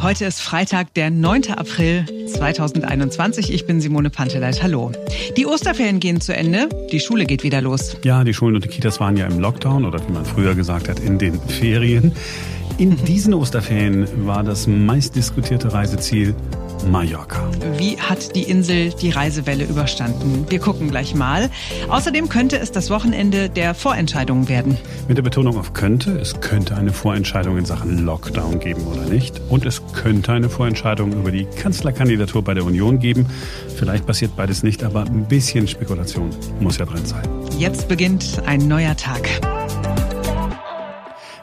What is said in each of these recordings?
Heute ist Freitag, der 9. April 2021. Ich bin Simone Panteleit. Hallo. Die Osterferien gehen zu Ende. Die Schule geht wieder los. Ja, die Schulen und die Kitas waren ja im Lockdown oder wie man früher gesagt hat, in den Ferien. In diesen Osterferien war das meistdiskutierte Reiseziel Mallorca. Wie hat die Insel die Reisewelle überstanden? Wir gucken gleich mal. Außerdem könnte es das Wochenende der Vorentscheidungen werden. Mit der Betonung auf könnte. Es könnte eine Vorentscheidung in Sachen Lockdown geben oder nicht. Und es könnte eine Vorentscheidung über die Kanzlerkandidatur bei der Union geben. Vielleicht passiert beides nicht, aber ein bisschen Spekulation muss ja drin sein. Jetzt beginnt ein neuer Tag.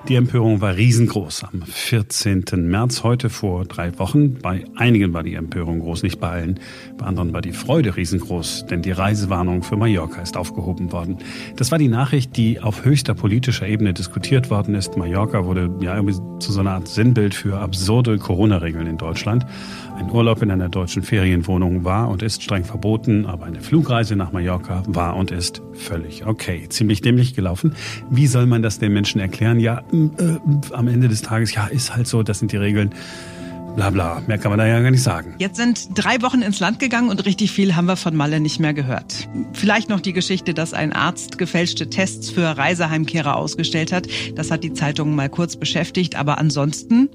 Die Empörung war riesengroß am 14. März, heute vor 3 Wochen. Bei einigen war die Empörung groß, nicht bei allen. Bei anderen war die Freude riesengroß, denn die Reisewarnung für Mallorca ist aufgehoben worden. Das war die Nachricht, die auf höchster politischer Ebene diskutiert worden ist. Mallorca wurde ja irgendwie zu so einer Art Sinnbild für absurde Corona-Regeln in Deutschland. Ein Urlaub in einer deutschen Ferienwohnung war und ist streng verboten, aber eine Flugreise nach Mallorca war und ist völlig okay. Ziemlich dämlich gelaufen. Wie soll man das den Menschen erklären? Ja, am Ende des Tages, ja, ist halt so, das sind die Regeln, bla bla, mehr kann man da ja gar nicht sagen. Jetzt sind 3 Wochen ins Land gegangen und richtig viel haben wir von Malle nicht mehr gehört. Vielleicht noch die Geschichte, dass ein Arzt gefälschte Tests für Reiseheimkehrer ausgestellt hat. Das hat die Zeitung mal kurz beschäftigt, aber ansonsten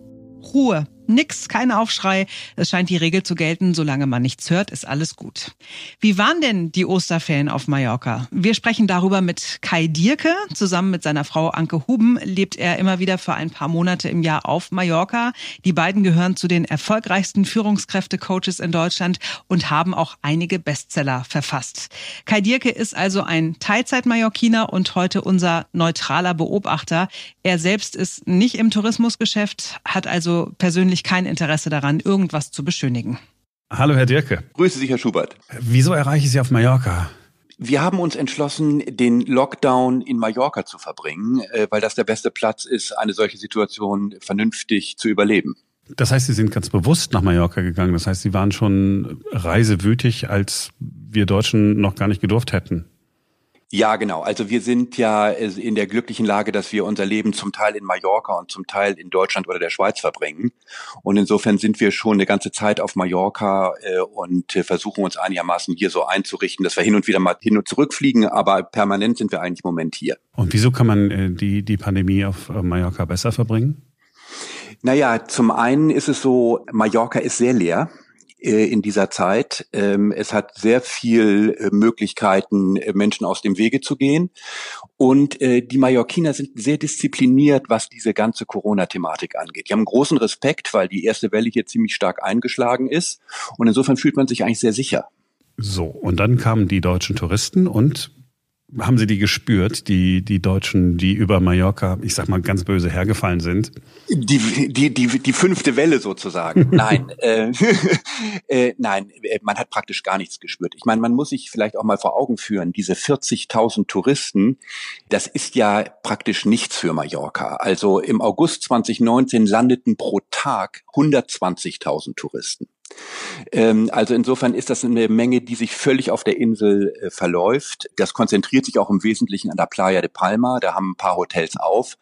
Ruhe. Nix, kein Aufschrei. Es scheint die Regel zu gelten, solange man nichts hört, ist alles gut. Wie waren denn die Osterferien auf Mallorca? Wir sprechen darüber mit Kai Dierke. Zusammen mit seiner Frau Anke Huben lebt er immer wieder für ein paar Monate im Jahr auf Mallorca. Die beiden gehören zu den erfolgreichsten Führungskräfte-Coaches in Deutschland und haben auch einige Bestseller verfasst. Kai Dierke ist also ein Teilzeit-Mallorquiner und heute unser neutraler Beobachter. Er selbst ist nicht im Tourismusgeschäft, hat also persönlich kein Interesse daran, irgendwas zu beschönigen. Hallo, Herr Dierke. Grüße Sie, Herr Schubert. Wieso erreiche ich Sie auf Mallorca? Wir haben uns entschlossen, den Lockdown in Mallorca zu verbringen, weil das der beste Platz ist, eine solche Situation vernünftig zu überleben. Das heißt, Sie sind ganz bewusst nach Mallorca gegangen. Das heißt, Sie waren schon reisewütig, als wir Deutschen noch gar nicht gedurft hätten. Ja, genau. Also wir sind ja in der glücklichen Lage, dass wir unser Leben zum Teil in Mallorca und zum Teil in Deutschland oder der Schweiz verbringen. Und insofern sind wir schon eine ganze Zeit auf Mallorca und versuchen uns einigermaßen hier so einzurichten, dass wir hin und wieder mal hin und zurückfliegen, aber permanent sind wir eigentlich im Moment hier. Und wieso kann man die Pandemie auf Mallorca besser verbringen? Naja, zum einen ist es so, Mallorca ist sehr leer in dieser Zeit. Es hat sehr viel Möglichkeiten, Menschen aus dem Wege zu gehen. Und die Mallorquiner sind sehr diszipliniert, was diese ganze Corona-Thematik angeht. Die haben großen Respekt, weil die erste Welle hier ziemlich stark eingeschlagen ist. Und insofern fühlt man sich eigentlich sehr sicher. So, und dann kamen die deutschen Touristen und haben Sie die gespürt, die Deutschen, die über Mallorca, ich sag mal, ganz böse hergefallen sind? Die fünfte Welle sozusagen. Nein, nein, man hat praktisch gar nichts gespürt. Ich meine, man muss sich vielleicht auch mal vor Augen führen, diese 40.000 Touristen, das ist ja praktisch nichts für Mallorca. Also im August 2019 landeten pro Tag 120.000 Touristen. Also insofern ist das eine Menge, die sich völlig auf der Insel verläuft. Das konzentriert sich auch im Wesentlichen an der Playa de Palma. Da haben ein paar Hotels auf.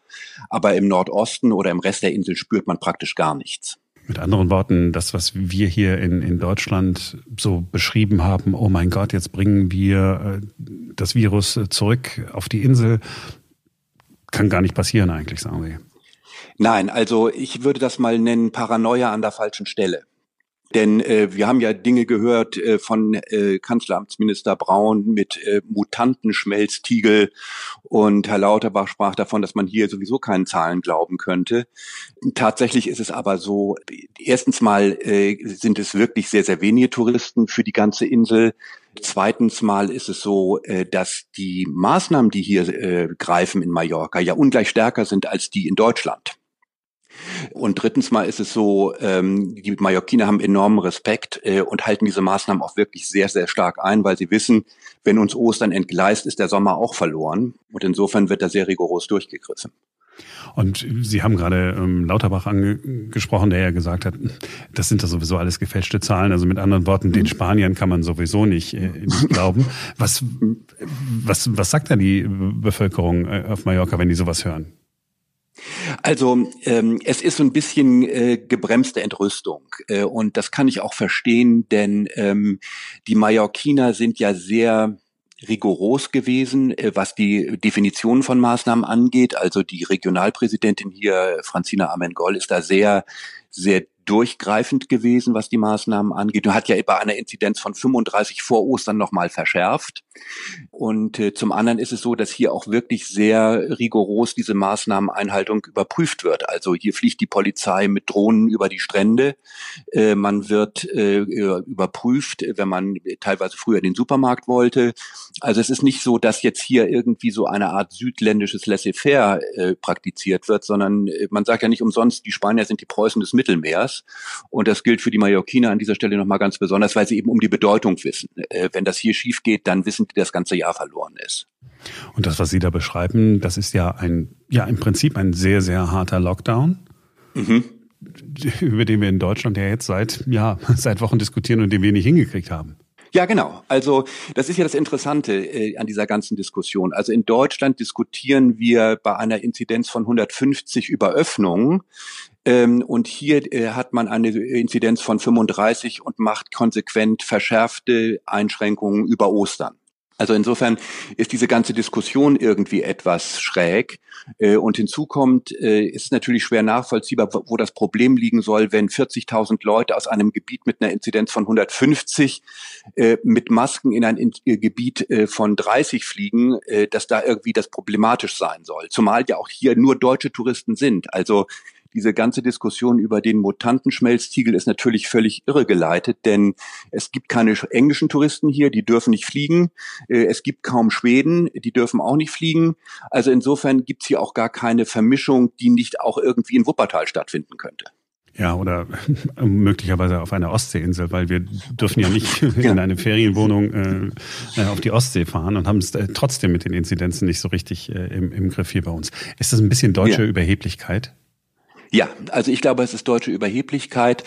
Aber im Nordosten oder im Rest der Insel spürt man praktisch gar nichts. Mit anderen Worten, das, was wir hier in Deutschland so beschrieben haben, oh mein Gott, jetzt bringen wir das Virus zurück auf die Insel, kann gar nicht passieren eigentlich, sagen wir. Nein, also ich würde das mal nennen Paranoia an der falschen Stelle. Denn wir haben ja Dinge gehört von Kanzleramtsminister Braun mit Mutantenschmelztiegel und Herr Lauterbach sprach davon, dass man hier sowieso keinen Zahlen glauben könnte. Tatsächlich ist es aber so, erstens mal sind es wirklich sehr, sehr wenige Touristen für die ganze Insel. Zweitens mal ist es so, dass die Maßnahmen, die hier greifen in Mallorca, ja ungleich stärker sind als die in Deutschland. Und drittens mal ist es so, die Mallorquiner haben enormen Respekt und halten diese Maßnahmen auch wirklich sehr, sehr stark ein, weil sie wissen, wenn uns Ostern entgleist, ist der Sommer auch verloren. Und insofern wird da sehr rigoros durchgegriffen. Und Sie haben gerade Lauterbach angesprochen, der ja gesagt hat, das sind da sowieso alles gefälschte Zahlen. Also mit anderen Worten, den Spaniern kann man sowieso nicht glauben. Was sagt da die Bevölkerung auf Mallorca, wenn die sowas hören? Also es ist so ein bisschen gebremste Entrüstung und das kann ich auch verstehen, denn die Mallorquiner sind ja sehr rigoros gewesen, was die Definition von Maßnahmen angeht. Also die Regionalpräsidentin hier, Francina Armengol, ist da sehr, sehr durchgreifend gewesen, was die Maßnahmen angeht. Und hat ja bei einer Inzidenz von 35 vor Ostern nochmal verschärft. Und zum anderen ist es so, dass hier auch wirklich sehr rigoros diese Maßnahmeneinhaltung überprüft wird. Also hier fliegt die Polizei mit Drohnen über die Strände. Man wird überprüft, wenn man teilweise früher den Supermarkt wollte. Also es ist nicht so, dass jetzt hier irgendwie so eine Art südländisches Laissez-faire praktiziert wird, sondern man sagt ja nicht umsonst, die Spanier sind die Preußen des Mittelmeers. Und das gilt für die Mallorquiner an dieser Stelle nochmal ganz besonders, weil sie eben um die Bedeutung wissen. Wenn das hier schief geht, dann wissen die, das ganze Jahr verloren ist. Und das, was Sie da beschreiben, das ist ja im Prinzip ein sehr, sehr harter Lockdown, über den wir in Deutschland ja jetzt seit Wochen diskutieren und den wir nicht hingekriegt haben. Ja, genau. Also das ist ja das Interessante an dieser ganzen Diskussion. Also in Deutschland diskutieren wir bei einer Inzidenz von 150 über Öffnungen. Und hier hat man eine Inzidenz von 35 und macht konsequent verschärfte Einschränkungen über Ostern. Also insofern ist diese ganze Diskussion irgendwie etwas schräg. Und hinzu kommt, ist natürlich schwer nachvollziehbar, wo das Problem liegen soll, wenn 40.000 Leute aus einem Gebiet mit einer Inzidenz von 150 mit Masken in ein Gebiet von 30 fliegen, dass da irgendwie das problematisch sein soll. Zumal ja auch hier nur deutsche Touristen sind. Also diese ganze Diskussion über den Mutantenschmelztiegel ist natürlich völlig irregeleitet, denn es gibt keine englischen Touristen hier, die dürfen nicht fliegen. Es gibt kaum Schweden, die dürfen auch nicht fliegen. Also insofern gibt's hier auch gar keine Vermischung, die nicht auch irgendwie in Wuppertal stattfinden könnte. Ja, oder möglicherweise auf einer Ostseeinsel, weil wir dürfen ja nicht in eine Ferienwohnung auf die Ostsee fahren und haben es trotzdem mit den Inzidenzen nicht so richtig im Griff hier bei uns. Ist das ein bisschen deutsche Überheblichkeit? Ja, also ich glaube, es ist deutsche Überheblichkeit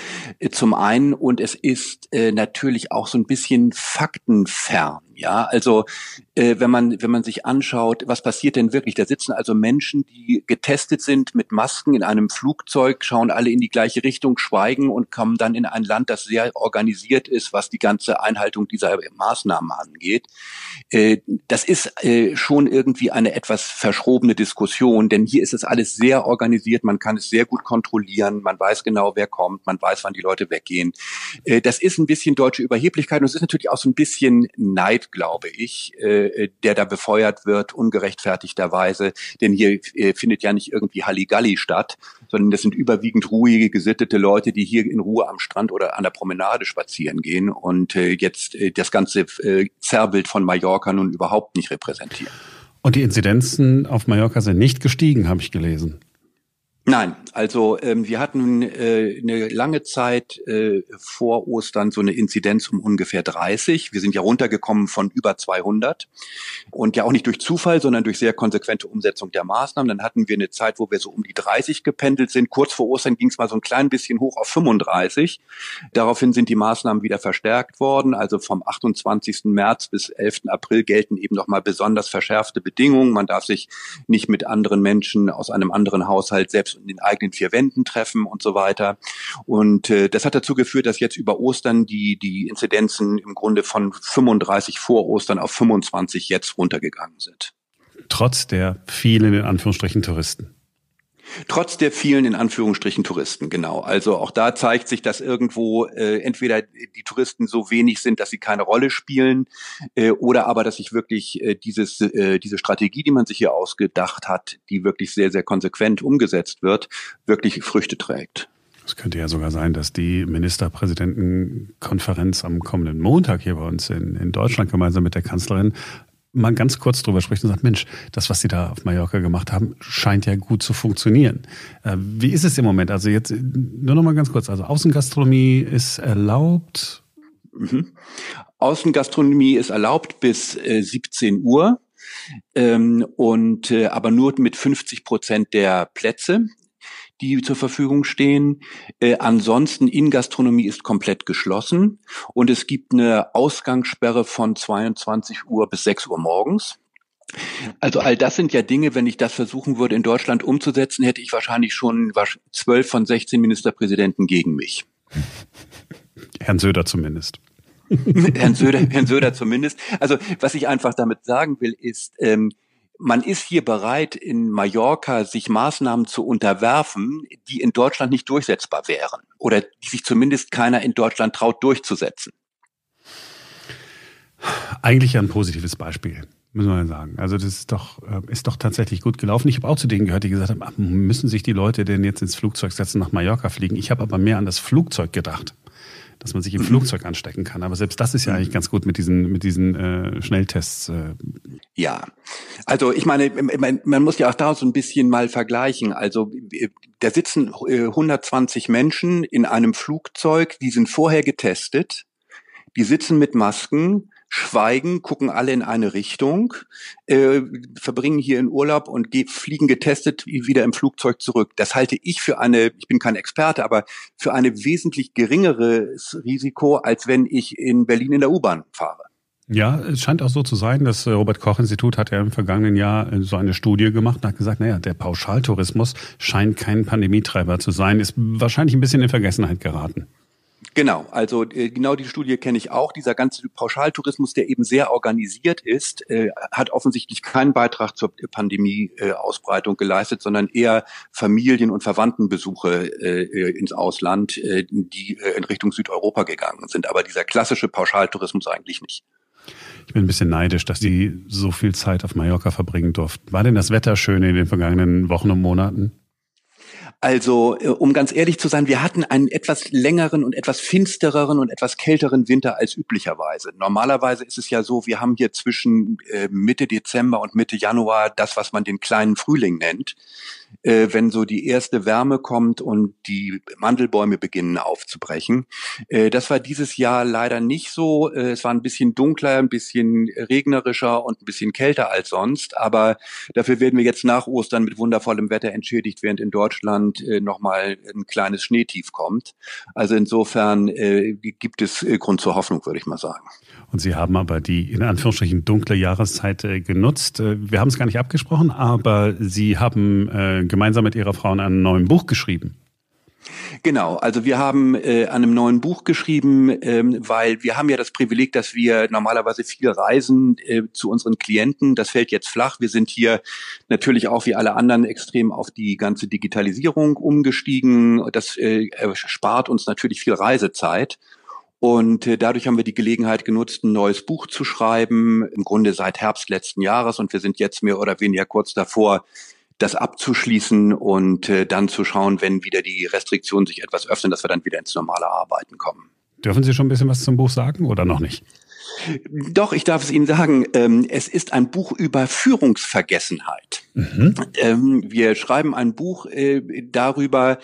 zum einen und es ist natürlich auch so ein bisschen faktenfern. Ja, also wenn man sich anschaut, was passiert denn wirklich? Da sitzen also Menschen, die getestet sind mit Masken in einem Flugzeug, schauen alle in die gleiche Richtung, schweigen und kommen dann in ein Land, das sehr organisiert ist, was die ganze Einhaltung dieser Maßnahmen angeht. Das ist schon irgendwie eine etwas verschrobene Diskussion, denn hier ist es alles sehr organisiert, man kann es sehr gut kontrollieren, man weiß genau, wer kommt, man weiß, wann die Leute weggehen. Das ist ein bisschen deutsche Überheblichkeit und es ist natürlich auch so ein bisschen Neid, glaube ich, der da befeuert wird, ungerechtfertigterweise. Denn hier findet ja nicht irgendwie Halligalli statt, sondern das sind überwiegend ruhige, gesittete Leute, die hier in Ruhe am Strand oder an der Promenade spazieren gehen und jetzt das ganze Zerrbild von Mallorca nun überhaupt nicht repräsentieren. Und die Inzidenzen auf Mallorca sind nicht gestiegen, habe ich gelesen. Nein, also wir hatten eine lange Zeit vor Ostern so eine Inzidenz um ungefähr 30. Wir sind ja runtergekommen von über 200 und ja auch nicht durch Zufall, sondern durch sehr konsequente Umsetzung der Maßnahmen. Dann hatten wir eine Zeit, wo wir so um die 30 gependelt sind. Kurz vor Ostern ging es mal so ein klein bisschen hoch auf 35. Daraufhin sind die Maßnahmen wieder verstärkt worden. Also vom 28. März bis 11. April gelten eben nochmal besonders verschärfte Bedingungen. Man darf sich nicht mit anderen Menschen aus einem anderen Haushalt selbst in den eigenen vier Wänden treffen und so weiter. Und das hat dazu geführt, dass jetzt über Ostern die Inzidenzen im Grunde von 35 vor Ostern auf 25 jetzt runtergegangen sind. Trotz der vielen, in Anführungsstrichen, Touristen. Trotz der vielen, in Anführungsstrichen, Touristen, genau. Also auch da zeigt sich, dass irgendwo entweder die Touristen so wenig sind, dass sie keine Rolle spielen oder aber, dass sich wirklich diese Strategie, die man sich hier ausgedacht hat, die wirklich sehr, sehr konsequent umgesetzt wird, wirklich Früchte trägt. Es könnte ja sogar sein, dass die Ministerpräsidentenkonferenz am kommenden Montag hier bei uns in Deutschland gemeinsam mit der Kanzlerin mal ganz kurz drüber spricht und sagt, Mensch, das, was Sie da auf Mallorca gemacht haben, scheint ja gut zu funktionieren. Wie ist es im Moment? Also jetzt nur noch mal ganz kurz. Also Außengastronomie ist erlaubt? Außengastronomie ist erlaubt bis 17 Uhr, aber nur mit 50% der Plätze, die zur Verfügung stehen. Ansonsten Innengastronomie ist komplett geschlossen und es gibt eine Ausgangssperre von 22 Uhr bis 6 Uhr morgens. Also all das sind ja Dinge, wenn ich das versuchen würde, in Deutschland umzusetzen, hätte ich wahrscheinlich schon 12 von 16 Ministerpräsidenten gegen mich. Herrn Söder zumindest. Herrn Söder zumindest. Also was ich einfach damit sagen will, ist, man ist hier bereit, in Mallorca sich Maßnahmen zu unterwerfen, die in Deutschland nicht durchsetzbar wären oder die sich zumindest keiner in Deutschland traut, durchzusetzen. Eigentlich ein positives Beispiel, müssen wir sagen. Also das ist doch tatsächlich gut gelaufen. Ich habe auch zu denen gehört, die gesagt haben, ach, müssen sich die Leute denn jetzt ins Flugzeug setzen, nach Mallorca fliegen? Ich habe aber mehr an das Flugzeug gedacht, dass man sich im Flugzeug anstecken kann. Aber selbst das ist ja eigentlich ganz gut mit diesen Schnelltests. Ja, also ich meine, man muss ja auch da so ein bisschen mal vergleichen. Also da sitzen 120 Menschen in einem Flugzeug, die sind vorher getestet, die sitzen mit Masken, schweigen, gucken alle in eine Richtung, verbringen hier in Urlaub und fliegen getestet wieder im Flugzeug zurück. Das halte ich für ich bin kein Experte, aber für eine wesentlich geringeres Risiko, als wenn ich in Berlin in der U-Bahn fahre. Ja, es scheint auch so zu sein, das Robert-Koch-Institut hat ja im vergangenen Jahr so eine Studie gemacht und hat gesagt, naja, der Pauschaltourismus scheint kein Pandemietreiber zu sein, ist wahrscheinlich ein bisschen in Vergessenheit geraten. Genau, also genau die Studie kenne ich auch. Dieser ganze Pauschaltourismus, der eben sehr organisiert ist, hat offensichtlich keinen Beitrag zur Pandemie-Ausbreitung geleistet, sondern eher Familien- und Verwandtenbesuche ins Ausland, die in Richtung Südeuropa gegangen sind. Aber dieser klassische Pauschaltourismus eigentlich nicht. Ich bin ein bisschen neidisch, dass Sie so viel Zeit auf Mallorca verbringen durften. War denn das Wetter schön in den vergangenen Wochen und Monaten? Also, um ganz ehrlich zu sein, wir hatten einen etwas längeren und etwas finstereren und etwas kälteren Winter als üblicherweise. Normalerweise ist es ja so, wir haben hier zwischen Mitte Dezember und Mitte Januar das, was man den kleinen Frühling nennt, wenn so die erste Wärme kommt und die Mandelbäume beginnen aufzubrechen. Das war dieses Jahr leider nicht so. Es war ein bisschen dunkler, ein bisschen regnerischer und ein bisschen kälter als sonst. Aber dafür werden wir jetzt nach Ostern mit wundervollem Wetter entschädigt, während in Deutschland nochmal ein kleines Schneetief kommt. Also insofern gibt es Grund zur Hoffnung, würde ich mal sagen. Und Sie haben aber die in Anführungsstrichen dunkle Jahreszeit genutzt. Wir haben es gar nicht abgesprochen, aber Sie haben gemeinsam mit Ihrer Frau an einem neuen Buch geschrieben. Genau, also wir haben an einem neuen Buch geschrieben, weil wir haben ja das Privileg, dass wir normalerweise viel reisen zu unseren Klienten. Das fällt jetzt flach. Wir sind hier natürlich auch wie alle anderen extrem auf die ganze Digitalisierung umgestiegen. Das spart uns natürlich viel Reisezeit. Und dadurch haben wir die Gelegenheit genutzt, ein neues Buch zu schreiben, im Grunde seit Herbst letzten Jahres. Und wir sind jetzt mehr oder weniger kurz davor, das abzuschließen und dann zu schauen, wenn wieder die Restriktionen sich etwas öffnen, dass wir dann wieder ins normale Arbeiten kommen. Dürfen Sie schon ein bisschen was zum Buch sagen oder noch nicht? Doch, ich darf es Ihnen sagen. Es ist ein Buch über Führungsvergessenheit. Mhm. Wir schreiben ein Buch darüber,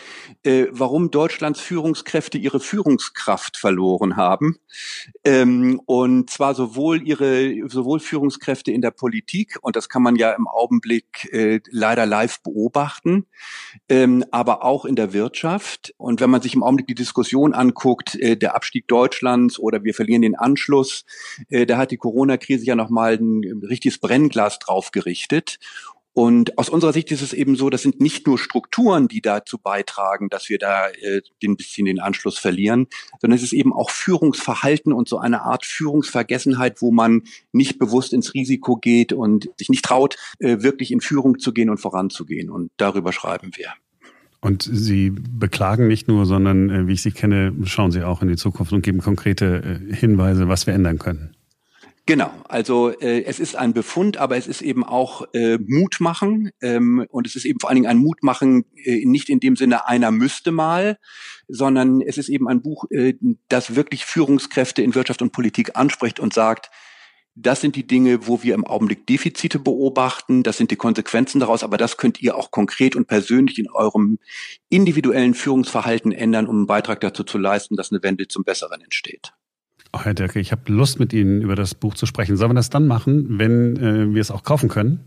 warum Deutschlands Führungskräfte ihre Führungskraft verloren haben. Und zwar sowohl Führungskräfte in der Politik, und das kann man ja im Augenblick leider live beobachten, aber auch in der Wirtschaft. Und wenn man sich im Augenblick die Diskussion anguckt, der Abstieg Deutschlands oder wir verlieren den Anschluss, da hat die Corona-Krise ja nochmal ein richtiges Brennglas drauf gerichtet. Und aus unserer Sicht ist es eben so, das sind nicht nur Strukturen, die dazu beitragen, dass wir da ein bisschen den Anschluss verlieren, sondern es ist eben auch Führungsverhalten und so eine Art Führungsvergessenheit, wo man nicht bewusst ins Risiko geht und sich nicht traut, wirklich in Führung zu gehen und voranzugehen. Und darüber schreiben wir. Und Sie beklagen nicht nur, sondern, wie ich Sie kenne, schauen Sie auch in die Zukunft und geben konkrete Hinweise, was wir ändern können. Genau, also es ist ein Befund, aber es ist eben auch Mutmachen und es ist eben vor allen Dingen ein Mutmachen, nicht in dem Sinne einer müsste mal, sondern es ist eben ein Buch, das wirklich Führungskräfte in Wirtschaft und Politik anspricht und sagt, das sind die Dinge, wo wir im Augenblick Defizite beobachten, das sind die Konsequenzen daraus, aber das könnt ihr auch konkret und persönlich in eurem individuellen Führungsverhalten ändern, um einen Beitrag dazu zu leisten, dass eine Wende zum Besseren entsteht. Oh, Herr Dierke, ich habe Lust, mit Ihnen über das Buch zu sprechen. Sollen wir das dann machen, wenn wir es auch kaufen können?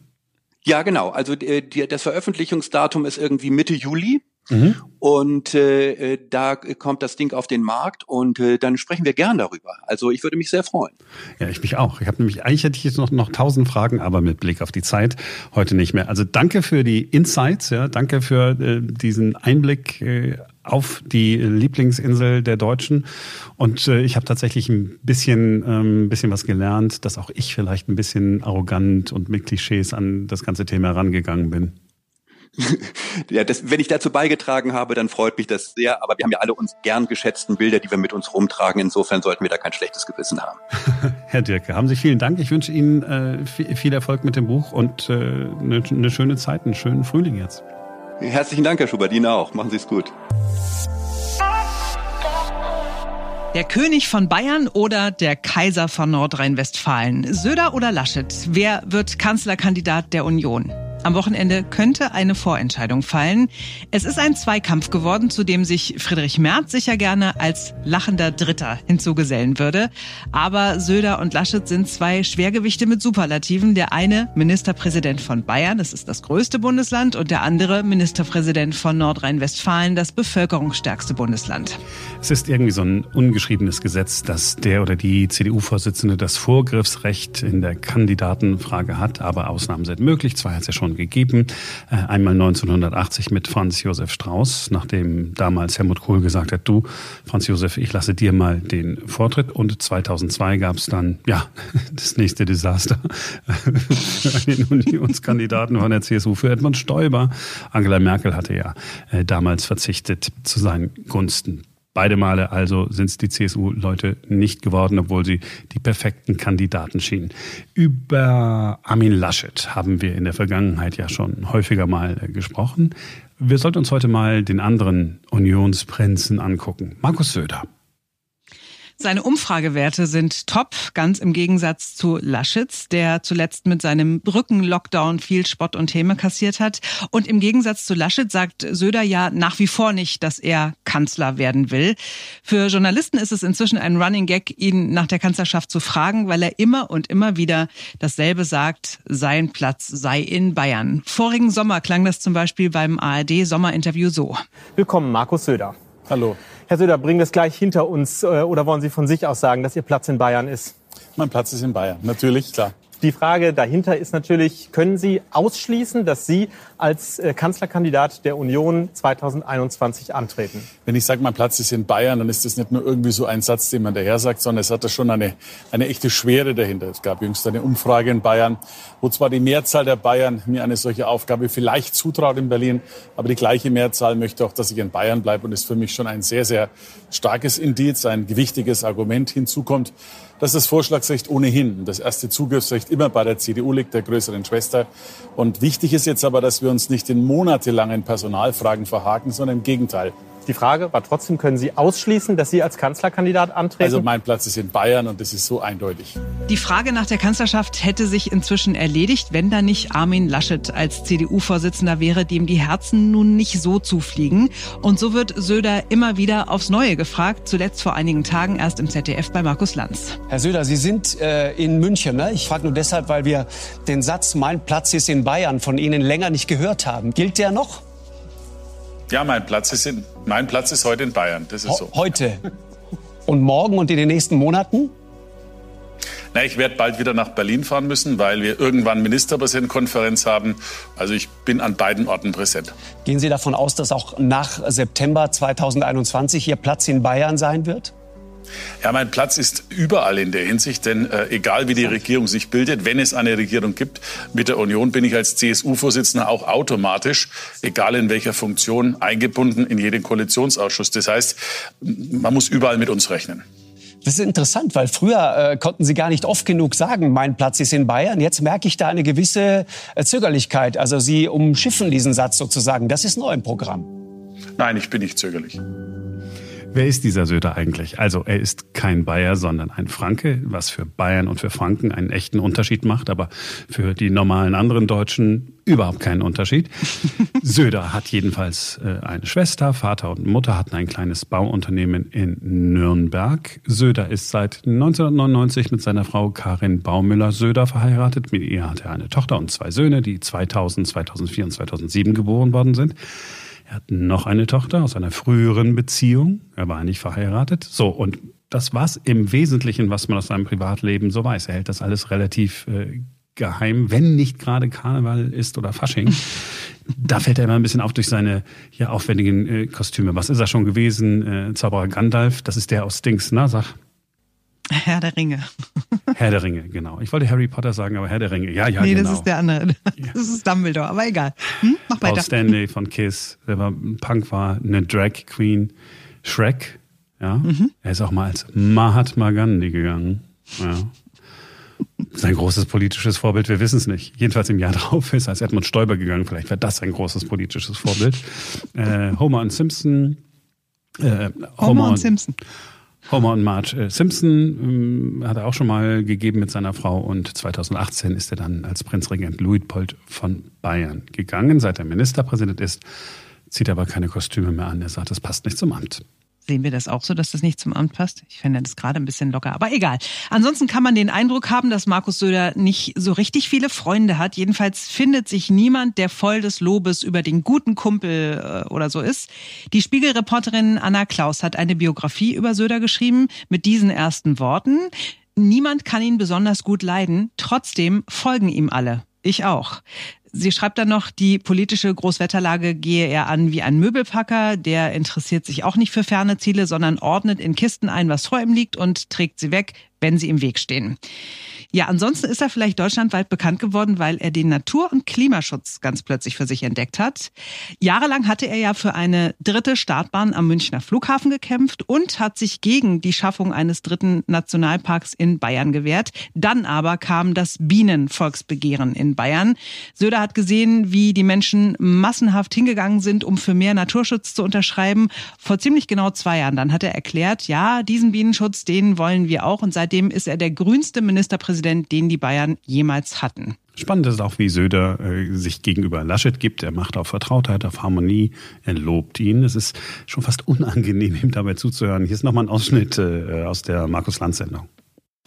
Ja, genau. Also das Veröffentlichungsdatum ist irgendwie Mitte Juli. Mhm. Und da kommt das Ding auf den Markt und dann sprechen wir gern darüber. Also ich würde mich sehr freuen. Ja, ich mich auch. Ich habe nämlich, eigentlich hätte ich jetzt noch 1000 Fragen, aber mit Blick auf die Zeit heute nicht mehr. Also danke für die Insights, ja, danke für diesen Einblick auf die Lieblingsinsel der Deutschen. Und ich habe tatsächlich ein bisschen was gelernt, dass auch ich vielleicht ein bisschen arrogant und mit Klischees an das ganze Thema herangegangen bin. Ja, wenn ich dazu beigetragen habe, dann freut mich das sehr. Aber wir haben ja alle uns gern geschätzten Bilder, die wir mit uns rumtragen. Insofern sollten wir da kein schlechtes Gewissen haben. Herr Dierke, haben Sie vielen Dank. Ich wünsche Ihnen viel Erfolg mit dem Buch und eine schöne Zeit, einen schönen Frühling jetzt. Herzlichen Dank, Herr Schubert. Ihnen auch. Machen Sie es gut. Der König von Bayern oder der Kaiser von Nordrhein-Westfalen? Söder oder Laschet? Wer wird Kanzlerkandidat der Union? Am Wochenende könnte eine Vorentscheidung fallen. Es ist ein Zweikampf geworden, zu dem sich Friedrich Merz sicher gerne als lachender Dritter hinzugesellen würde. Aber Söder und Laschet sind zwei Schwergewichte mit Superlativen. Der eine Ministerpräsident von Bayern, das ist das größte Bundesland, und der andere Ministerpräsident von Nordrhein-Westfalen, das bevölkerungsstärkste Bundesland. Es ist irgendwie so ein ungeschriebenes Gesetz, dass der oder die CDU-Vorsitzende das Vorgriffsrecht in der Kandidatenfrage hat. Aber Ausnahmen sind möglich. Zwei hat es ja schon gegeben. Einmal 1980 mit Franz Josef Strauß, nachdem damals Helmut Kohl gesagt hat, du Franz Josef, ich lasse dir mal den Vortritt. Und 2002 gab es dann, ja, das nächste Desaster. Den Unionskandidaten von der CSU für Edmund Stoiber. Angela Merkel hatte ja damals verzichtet zu seinen Gunsten. Beide Male also sind es die CSU-Leute nicht geworden, obwohl sie die perfekten Kandidaten schienen. Über Armin Laschet haben wir in der Vergangenheit ja schon häufiger mal gesprochen. Wir sollten uns heute mal den anderen Unionsprinzen angucken, Markus Söder. Seine Umfragewerte sind top, ganz im Gegensatz zu Laschets, der zuletzt mit seinem Brücken-Lockdown viel Spott und Häme kassiert hat. Und im Gegensatz zu Laschet sagt Söder ja nach wie vor nicht, dass er Kanzler werden will. Für Journalisten ist es inzwischen ein Running Gag, ihn nach der Kanzlerschaft zu fragen, weil er immer und immer wieder dasselbe sagt, sein Platz sei in Bayern. Vorigen Sommer klang das zum Beispiel beim ARD-Sommerinterview so. Willkommen, Markus Söder. Hallo. Herr Söder, bringen wir es gleich hinter uns oder wollen Sie von sich aus sagen, dass Ihr Platz in Bayern ist? Mein Platz ist in Bayern, natürlich, klar. Die Frage dahinter ist natürlich, können Sie ausschließen, dass Sie als Kanzlerkandidat der Union 2021 antreten? Wenn ich sage, mein Platz ist in Bayern, dann ist das nicht nur irgendwie so ein Satz, den man daher sagt, sondern es hat da schon eine echte Schwere dahinter. Es gab jüngst eine Umfrage in Bayern, wo zwar die Mehrzahl der Bayern mir eine solche Aufgabe vielleicht zutraut in Berlin, aber die gleiche Mehrzahl möchte auch, dass ich in Bayern bleibe. Und das ist für mich schon ein sehr, sehr starkes Indiz, ein gewichtiges Argument. Hinzu kommt, dass das Vorschlagsrecht ohnehin, das erste Zugriffsrecht immer bei der CDU liegt, der größeren Schwester. Und wichtig ist jetzt aber, dass wir uns nicht in monatelangen Personalfragen verhaken, sondern im Gegenteil. Die Frage war trotzdem, können Sie ausschließen, dass Sie als Kanzlerkandidat antreten? Also mein Platz ist in Bayern und das ist so eindeutig. Die Frage nach der Kanzlerschaft hätte sich inzwischen erledigt, wenn da nicht Armin Laschet als CDU-Vorsitzender wäre, dem die Herzen nun nicht so zufliegen. Und so wird Söder immer wieder aufs Neue gefragt, zuletzt vor einigen Tagen erst im ZDF bei Markus Lanz. Herr Söder, Sie sind in München, ne? Ich frage nur deshalb, weil wir den Satz, mein Platz ist in Bayern, von Ihnen länger nicht gehört haben. Gilt der noch? Ja, mein Platz ist heute in Bayern, das ist so. Heute? Und morgen und in den nächsten Monaten? Na, ich werde bald wieder nach Berlin fahren müssen, weil wir irgendwann Ministerpräsidentenkonferenz haben. Also ich bin an beiden Orten präsent. Gehen Sie davon aus, dass auch nach September 2021 Ihr Platz in Bayern sein wird? Ja, mein Platz ist überall in der Hinsicht, denn egal wie die Regierung sich bildet, wenn es eine Regierung gibt mit der Union, bin ich als CSU-Vorsitzender auch automatisch, egal in welcher Funktion, eingebunden in jeden Koalitionsausschuss. Das heißt, man muss überall mit uns rechnen. Das ist interessant, weil früher konnten Sie gar nicht oft genug sagen, mein Platz ist in Bayern. Jetzt merke ich da eine gewisse Zögerlichkeit. Also Sie umschiffen diesen Satz sozusagen. Das ist neu im Programm. Nein, ich bin nicht zögerlich. Wer ist dieser Söder eigentlich? Also er ist kein Bayer, sondern ein Franke, was für Bayern und für Franken einen echten Unterschied macht, aber für die normalen anderen Deutschen überhaupt keinen Unterschied. Söder hat jedenfalls eine Schwester, Vater und Mutter hatten ein kleines Bauunternehmen in Nürnberg. Söder ist seit 1999 mit seiner Frau Karin Baumüller-Söder verheiratet. Mit ihr hat er eine Tochter und zwei Söhne, die 2000, 2004 und 2007 geboren worden sind. Er hat noch eine Tochter aus einer früheren Beziehung. Er war nicht verheiratet. So, und das war's im Wesentlichen, was man aus seinem Privatleben so weiß. Er hält das alles relativ geheim, wenn nicht gerade Karneval ist oder Fasching. Da fällt er immer ein bisschen auf durch seine ja aufwendigen Kostüme. Was ist er schon gewesen? Zauberer Gandalf, das ist der aus Dings, na, sag. Herr der Ringe. Herr der Ringe, genau. Ich wollte Harry Potter sagen, aber Herr der Ringe, ja, nee, genau. Nee, das ist der andere. Das ist Dumbledore, aber egal. Mach weiter. Paul Stanley von Kiss, der war ein Punk, war eine Drag Queen. Shrek, ja. Mhm. Er ist auch mal als Mahatma Gandhi gegangen, ja. Sein großes politisches Vorbild, wir wissen es nicht. Jedenfalls im Jahr drauf ist er als Edmund Stoiber gegangen. Vielleicht wäre das ein großes politisches Vorbild. Homer und Marge Simpson hat er auch schon mal gegeben mit seiner Frau. Und 2018 ist er dann als Prinzregent Luitpold von Bayern gegangen. Seit er Ministerpräsident ist, zieht er aber keine Kostüme mehr an. Er sagt, das passt nicht zum Amt. Sehen wir das auch so, dass das nicht zum Amt passt? Ich fände das gerade ein bisschen locker, aber egal. Ansonsten kann man den Eindruck haben, dass Markus Söder nicht so richtig viele Freunde hat. Jedenfalls findet sich niemand, der voll des Lobes über den guten Kumpel oder so ist. Die Spiegel-Reporterin Anna Klaus hat eine Biografie über Söder geschrieben mit diesen ersten Worten. Niemand kann ihn besonders gut leiden, trotzdem folgen ihm alle. Ich auch. Sie schreibt dann noch, die politische Großwetterlage gehe er an wie ein Möbelpacker. Der interessiert sich auch nicht für ferne Ziele, sondern ordnet in Kisten ein, was vor ihm liegt und trägt sie weg, wenn sie im Weg stehen. Ja, ansonsten ist er vielleicht deutschlandweit bekannt geworden, weil er den Natur- und Klimaschutz ganz plötzlich für sich entdeckt hat. Jahrelang hatte er ja für eine dritte Startbahn am Münchner Flughafen gekämpft und hat sich gegen die Schaffung eines dritten Nationalparks in Bayern gewehrt. Dann aber kam das Bienenvolksbegehren in Bayern. Söder hat gesehen, wie die Menschen massenhaft hingegangen sind, um für mehr Naturschutz zu unterschreiben. Vor ziemlich genau 2 Jahren dann hat er erklärt, ja, diesen Bienenschutz, den wollen wir auch. Und seitdem ist er der grünste Ministerpräsident, den die Bayern jemals hatten. Spannend ist auch, wie Söder sich gegenüber Laschet gibt. Er macht auf Vertrautheit, auf Harmonie, er lobt ihn. Es ist schon fast unangenehm, ihm dabei zuzuhören. Hier ist nochmal ein Ausschnitt aus der Markus-Lanz-Sendung.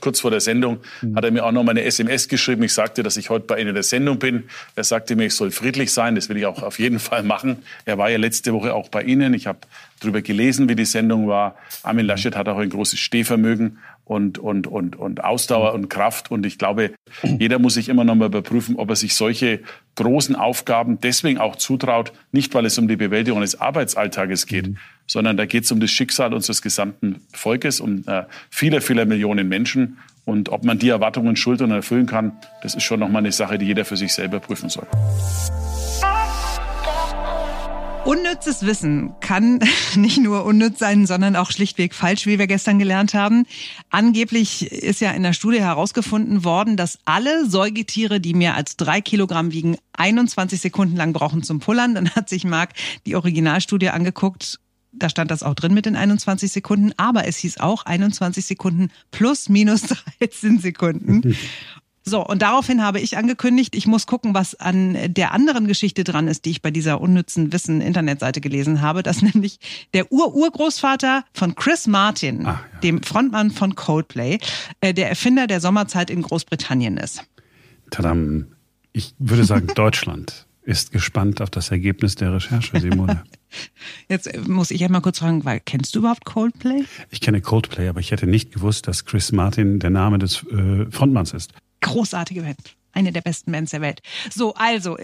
Kurz vor der Sendung hat er mir auch noch mal eine SMS geschrieben. Ich sagte, dass ich heute bei Ihnen in der Sendung bin. Er sagte mir, ich soll friedlich sein. Das will ich auch auf jeden Fall machen. Er war ja letzte Woche auch bei Ihnen. Ich habe darüber gelesen, wie die Sendung war. Armin Laschet hat auch ein großes Stehvermögen und Ausdauer und Kraft. Und ich glaube, jeder muss sich immer noch mal überprüfen, ob er sich solche großen Aufgaben deswegen auch zutraut. Nicht, weil es um die Bewältigung des Arbeitsalltages geht, sondern da geht es um das Schicksal unseres gesamten Volkes, um vieler, vieler Millionen Menschen. Und ob man die Erwartungen schultern und erfüllen kann, das ist schon noch mal eine Sache, die jeder für sich selber prüfen soll. Unnützes Wissen kann nicht nur unnütz sein, sondern auch schlichtweg falsch, wie wir gestern gelernt haben. Angeblich ist ja in der Studie herausgefunden worden, dass alle Säugetiere, die mehr als 3 Kilogramm wiegen, 21 Sekunden lang brauchen zum Pullern. Dann hat sich Marc die Originalstudie angeguckt. Da stand das auch drin mit den 21 Sekunden. Aber es hieß auch 21 Sekunden plus minus 13 Sekunden. So, und daraufhin habe ich angekündigt, ich muss gucken, was an der anderen Geschichte dran ist, die ich bei dieser unnützen Wissen-Internetseite gelesen habe, dass nämlich der Urgroßvater von Chris Martin, dem Frontmann von Coldplay, der Erfinder der Sommerzeit in Großbritannien ist. Tadam, ich würde sagen, Deutschland ist gespannt auf das Ergebnis der Recherche, Simone. Jetzt muss ich einmal kurz fragen, weil, kennst du überhaupt Coldplay? Ich kenne Coldplay, aber ich hätte nicht gewusst, dass Chris Martin der Name des Frontmanns ist. Großartige Band. Eine der besten Bands der Welt. So, also,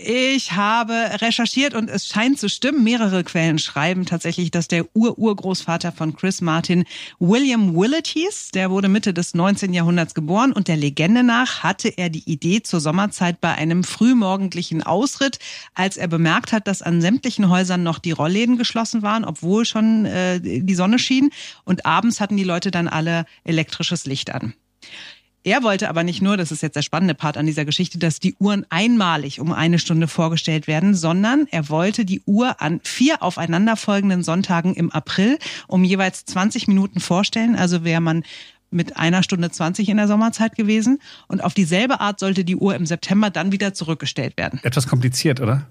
ich habe recherchiert und es scheint zu stimmen. Mehrere Quellen schreiben tatsächlich, dass der Urgroßvater von Chris Martin William Willett hieß. Der wurde Mitte des 19. Jahrhunderts geboren und der Legende nach hatte er die Idee zur Sommerzeit bei einem frühmorgendlichen Ausritt, als er bemerkt hat, dass an sämtlichen Häusern noch die Rollläden geschlossen waren, obwohl schon die Sonne schien. Und abends hatten die Leute dann alle elektrisches Licht an. Er wollte aber nicht nur, das ist jetzt der spannende Part an dieser Geschichte, dass die Uhren einmalig um 1 Stunde vorgestellt werden, sondern er wollte die Uhr an 4 aufeinanderfolgenden Sonntagen im April um jeweils 20 Minuten vorstellen. Also wäre man mit 1 Stunde 20 in der Sommerzeit gewesen. Und auf dieselbe Art sollte die Uhr im September dann wieder zurückgestellt werden. Etwas kompliziert, oder?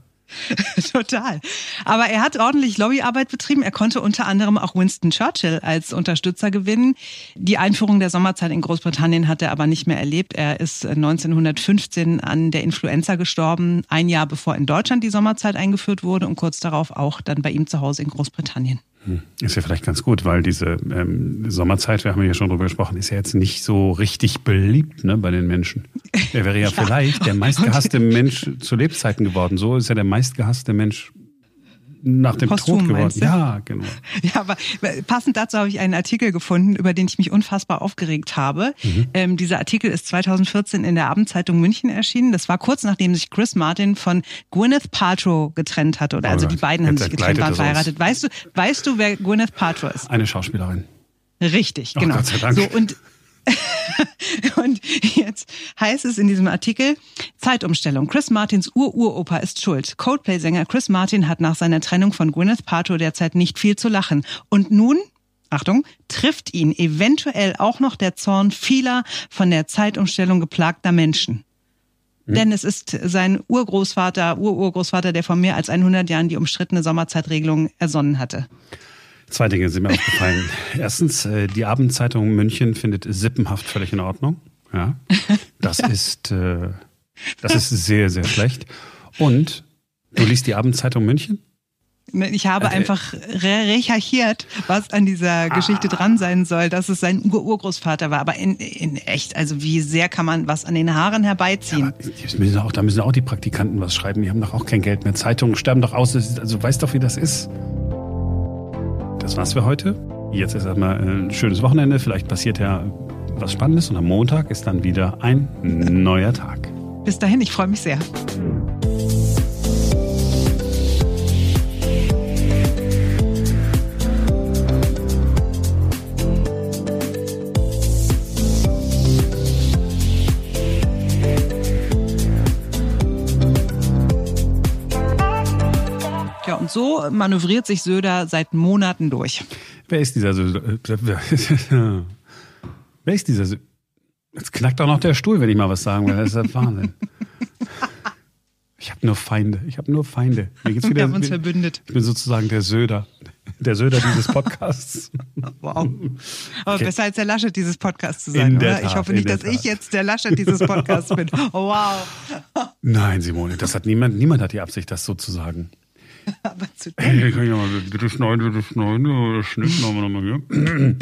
Total. Aber er hat ordentlich Lobbyarbeit betrieben. Er konnte unter anderem auch Winston Churchill als Unterstützer gewinnen. Die Einführung der Sommerzeit in Großbritannien hat er aber nicht mehr erlebt. Er ist 1915 an der Influenza gestorben, ein Jahr bevor in Deutschland die Sommerzeit eingeführt wurde und kurz darauf auch dann bei ihm zu Hause in Großbritannien. Ist ja vielleicht ganz gut, weil diese Sommerzeit, wir haben ja schon drüber gesprochen, ist ja jetzt nicht so richtig beliebt, ne, bei den Menschen. Er wäre ja vielleicht der meistgehasste Mensch zu Lebzeiten geworden. So ist ja der meistgehasste Mensch nach dem Posthum, Tod geworden. Ja, genau. Ja, aber passend dazu habe ich einen Artikel gefunden, über den ich mich unfassbar aufgeregt habe. Mhm. Dieser Artikel ist 2014 in der Abendzeitung München erschienen. Das war kurz nachdem sich Chris Martin von Gwyneth Paltrow getrennt hatte. Oder also die beiden haben sich getrennt, waren verheiratet. Weißt du, wer Gwyneth Paltrow ist? Eine Schauspielerin. Richtig, genau. Gott sei Dank. So, und jetzt heißt es in diesem Artikel, Zeitumstellung, Chris Martins Ur-Uropa ist schuld. Coldplay-Sänger Chris Martin hat nach seiner Trennung von Gwyneth Paltrow derzeit nicht viel zu lachen. Und nun, Achtung, trifft ihn eventuell auch noch der Zorn vieler von der Zeitumstellung geplagter Menschen. Denn es ist sein Urgroßvater, der vor mehr als 100 Jahren die umstrittene Sommerzeitregelung ersonnen hatte. Zwei Dinge sind mir aufgefallen. Erstens, die Abendzeitung München findet sippenhaft völlig in Ordnung. Ja, das ist sehr, sehr schlecht. Und du liest die Abendzeitung München? Ich habe einfach recherchiert, was an dieser Geschichte dran sein soll, dass es sein Urgroßvater war. Aber in echt, also wie sehr kann man was an den Haaren herbeiziehen? Ja, da müssen auch die Praktikanten was schreiben. Die haben doch auch kein Geld mehr. Zeitungen sterben doch aus. Also weißt doch, wie das ist. Das war's für heute. Jetzt ist erstmal ein schönes Wochenende. Vielleicht passiert ja was Spannendes und am Montag ist dann wieder ein neuer Tag. Bis dahin, ich freue mich sehr. Und so manövriert sich Söder seit Monaten durch. Wer ist dieser Söder? Jetzt knackt auch noch der Stuhl, wenn ich mal was sagen will. Das ist der Wahnsinn. Ich habe nur Feinde. Wir haben uns verbündet. Ich bin sozusagen der Söder. Der Söder dieses Podcasts. Wow. Aber okay. Besser als der Laschet dieses Podcasts zu sein, oder? Ich hoffe nicht, dass ich jetzt der Laschet dieses Podcasts bin. Oh, wow. Nein, Simone, das hat niemand hat die Absicht, das so zu sagen. Aber zu dem. Hey, ich kann ja mal das Schneiden, das Schnitt machen wir nochmal hier.